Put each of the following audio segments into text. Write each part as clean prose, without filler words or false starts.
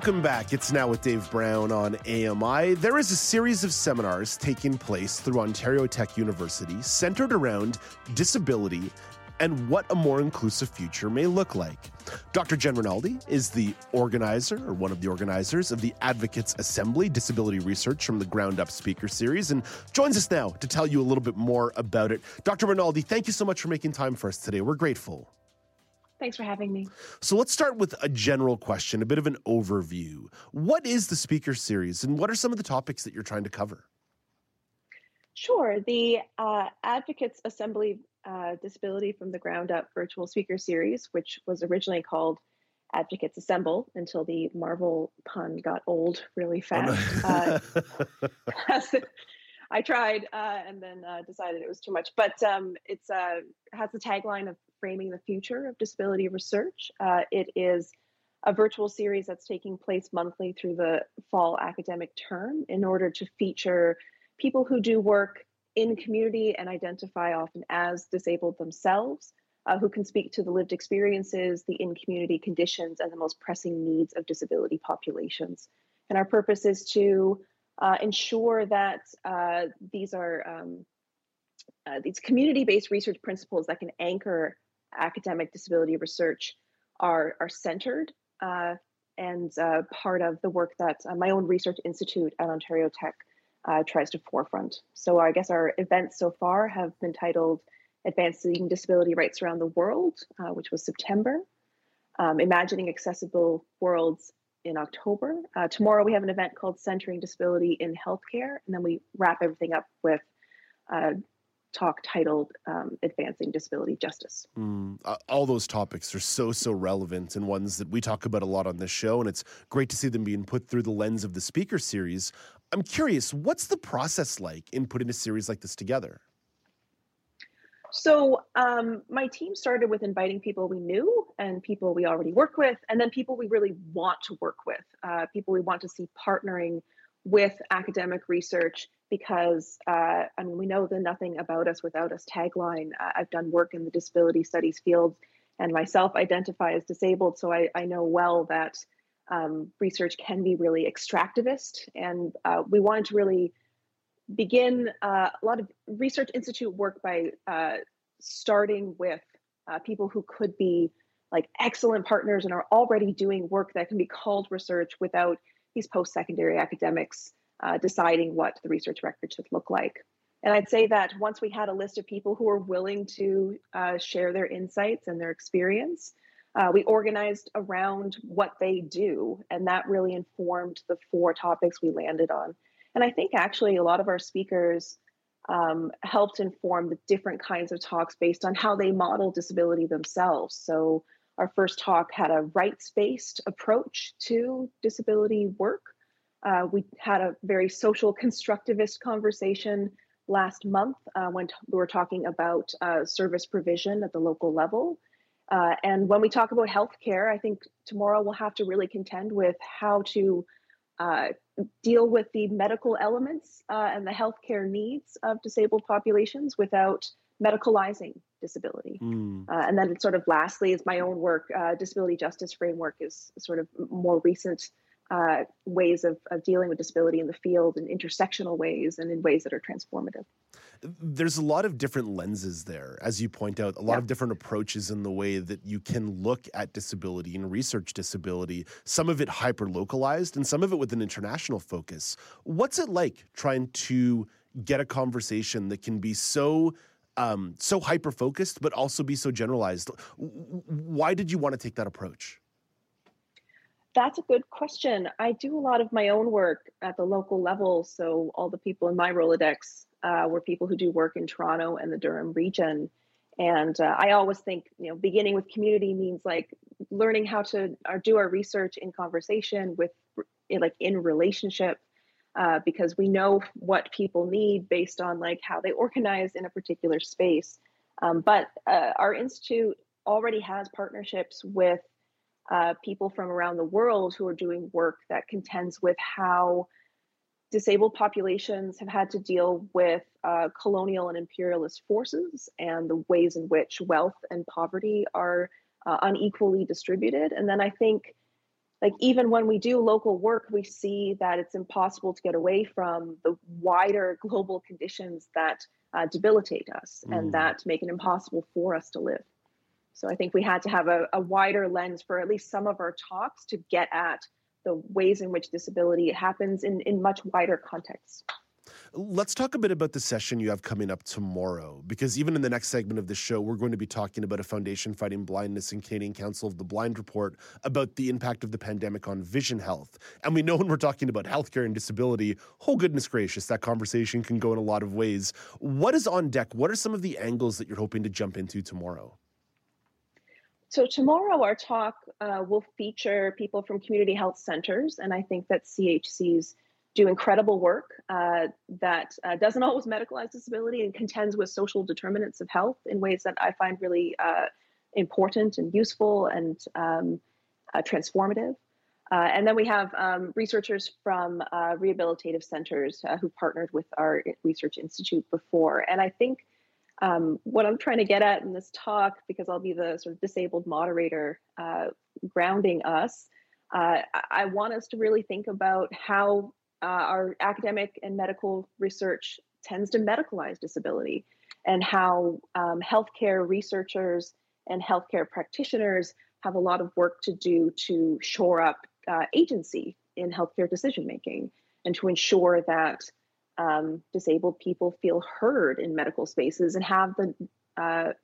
Welcome back. It's Now with Dave Brown on AMI. There is a series of seminars taking place through Ontario Tech University centered around disability and what a more inclusive future may look like. Dr. Jen Rinaldi is the organizer, or one of the organizers, of the Advocates Assembly Disability Research from the Ground Up Speaker Series, and joins us now to tell you a little bit more about it. Dr. Rinaldi, thank you so much for making time for us today. We're grateful. Thanks for having me. So let's start with a general question, a bit of an overview. What is the speaker series and what are some of the topics that you're trying to cover? Sure. The Advocates Assembly Disability from the Ground Up virtual speaker series, which was originally called Advocates Assemble until the Marvel pun got old really fast. I tried and then decided it was too much, but it's has the tagline of Framing the Future of Disability Research. It is a virtual series that's taking place monthly through the fall academic term in order to feature people who do work in community and identify often as disabled themselves, who can speak to the lived experiences, the in-community conditions, and the most pressing needs of disability populations. And our purpose is to ensure that these community-based research principles that can anchor academic disability research are centered and part of the work that my own research institute at Ontario Tech tries to forefront. So I guess our events so far have been titled Advancing Disability Rights Around the World, which was September, Imagining Accessible Worlds in October. Tomorrow we have an event called Centering Disability in Healthcare, and then we wrap everything up with talk titled Advancing Disability Justice. All those topics are so relevant and ones that we talk about a lot on this show, and it's great to see them being put through the lens of the speaker series. I'm curious, what's the process like in putting a series like this together? So my team started with inviting people we knew and people we already work with, and then people we really want to work with, people we want to see partnering with academic research, because I mean, we know the nothing about us without us tagline. I've done work in the disability studies field and myself identify as disabled. So I know well that research can be really extractivist. And we wanted to really begin a lot of research institute work by starting with people who could be like excellent partners and are already doing work that can be called research without these post-secondary academics deciding what the research record should look like. And I'd say that once we had a list of people who were willing to share their insights and their experience, we organized around what they do. And that really informed the four topics we landed on. And I think actually a lot of our speakers helped inform the different kinds of talks based on how they model disability themselves. So our first talk had a rights-based approach to disability work. We had a very social constructivist conversation last month when we were talking about service provision at the local level. And when we talk about healthcare, I think tomorrow we'll have to really contend with how to deal with the medical elements and the healthcare needs of disabled populations without medicalizing disability. And then sort of lastly is my own work. Disability Justice Framework is sort of more recent ways of dealing with disability in the field in intersectional ways and in ways that are transformative. There's a lot of different lenses there, as you point out, a lot of different approaches in the way that you can look at disability and research disability, some of it hyper-localized and some of it with an international focus. What's it like trying to get a conversation that can be so hyper-focused but also be so generalized? Why did you want to take that approach? That's a good question. I do a lot of my own work at the local level. So all the people in my Rolodex were people who do work in Toronto and the Durham region. And I always think, you know, beginning with community means like learning how to do our research in conversation with, like in relationship. because we know what people need based on like how they organize in a particular space. But our institute already has partnerships with people from around the world who are doing work that contends with how disabled populations have had to deal with colonial and imperialist forces and the ways in which wealth and poverty are unequally distributed. And then I think, like, even when we do local work, we see that it's impossible to get away from the wider global conditions that debilitate us and that make it impossible for us to live. So I think we had to have a wider lens for at least some of our talks to get at the ways in which disability happens in much wider contexts. Let's talk a bit about the session you have coming up tomorrow, because even in the next segment of the show, we're going to be talking about a foundation fighting blindness and Canadian Council of the Blind report about the impact of the pandemic on vision health. And we know when we're talking about healthcare and disability, oh goodness gracious, that conversation can go in a lot of ways. What is on deck? What are some of the angles that you're hoping to jump into tomorrow? So tomorrow our talk will feature people from community health centers, and I think that CHCs do incredible work that doesn't always medicalize disability and contends with social determinants of health in ways that I find really important and useful and transformative. And then we have researchers from rehabilitative centers who partnered with our research institute before. And I think what I'm trying to get at in this talk, because I'll be the sort of disabled moderator grounding us, I want us to really think about how our academic and medical research tends to medicalize disability, and how healthcare researchers and healthcare practitioners have a lot of work to do to shore up agency in healthcare decision-making and to ensure that disabled people feel heard in medical spaces and have the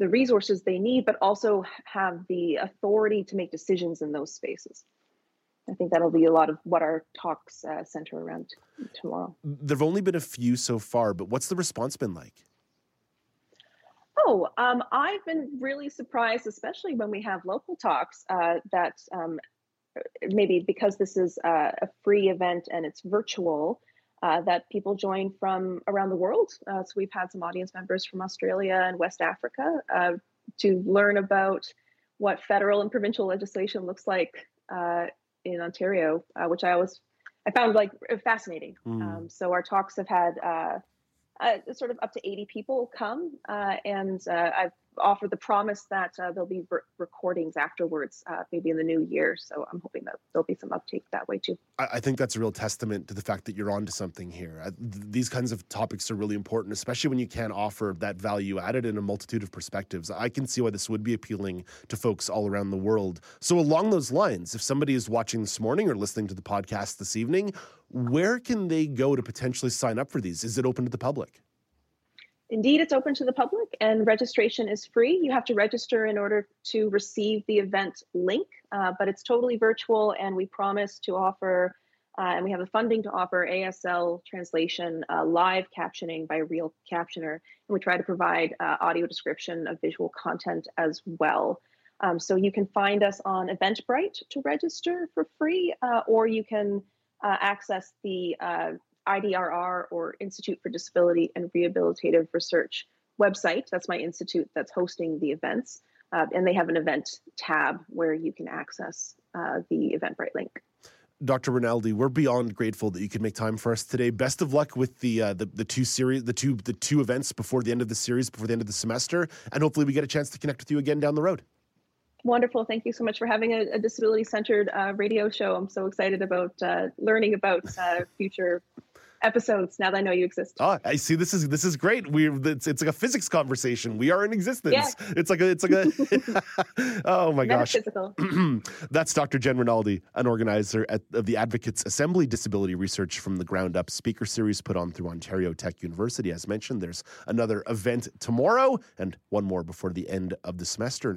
resources they need, but also have the authority to make decisions in those spaces. I think that'll be a lot of what our talks center around tomorrow. There have only been a few so far, but what's the response been like? Oh, I've been really surprised, especially when we have local talks, that maybe because this is a free event and it's virtual, that people join from around the world. So we've had some audience members from Australia and West Africa to learn about what federal and provincial legislation looks like in Ontario, which I found like fascinating. So our talks have had sort of up to 80 people come, and I've offered the promise that there'll be recordings afterwards, maybe in the new year. So I'm hoping that there'll be some uptake that way too. I think that's a real testament to the fact that you're onto something here. These kinds of topics are really important, especially when you can offer that value added in a multitude of perspectives. I can see why this would be appealing to folks all around the world. So along those lines, if somebody is watching this morning or listening to the podcast this evening, where can they go to potentially sign up for these? Is it open to the public? Indeed, it's open to the public and registration is free. You have to register in order to receive the event link, but it's totally virtual, and we promise to offer, and we have the funding to offer ASL translation, live captioning by a real captioner, and we try to provide audio description of visual content as well. So you can find us on Eventbrite to register for free, or you can access the IDRR or Institute for Disability and Rehabilitative Research website. That's my institute that's hosting the events. And they have an event tab where you can access the Eventbrite link. Dr. Rinaldi, we're beyond grateful that you could make time for us today. Best of luck with the two events before the end of the series, before the end of the semester. And hopefully we get a chance to connect with you again down the road. Wonderful. Thank you so much for having a disability-centered radio show. I'm so excited about learning about future episodes now that I know you exist. Ah, I see. This is great. It's like a physics conversation. We are in existence. Yeah. It's like a oh my gosh. That's Dr. Jen Rinaldi, an organizer of the Advocates Assembly Disability Research from the Ground Up Speaker Series put on through Ontario Tech University. As mentioned, there's another event tomorrow and one more before the end of the semester.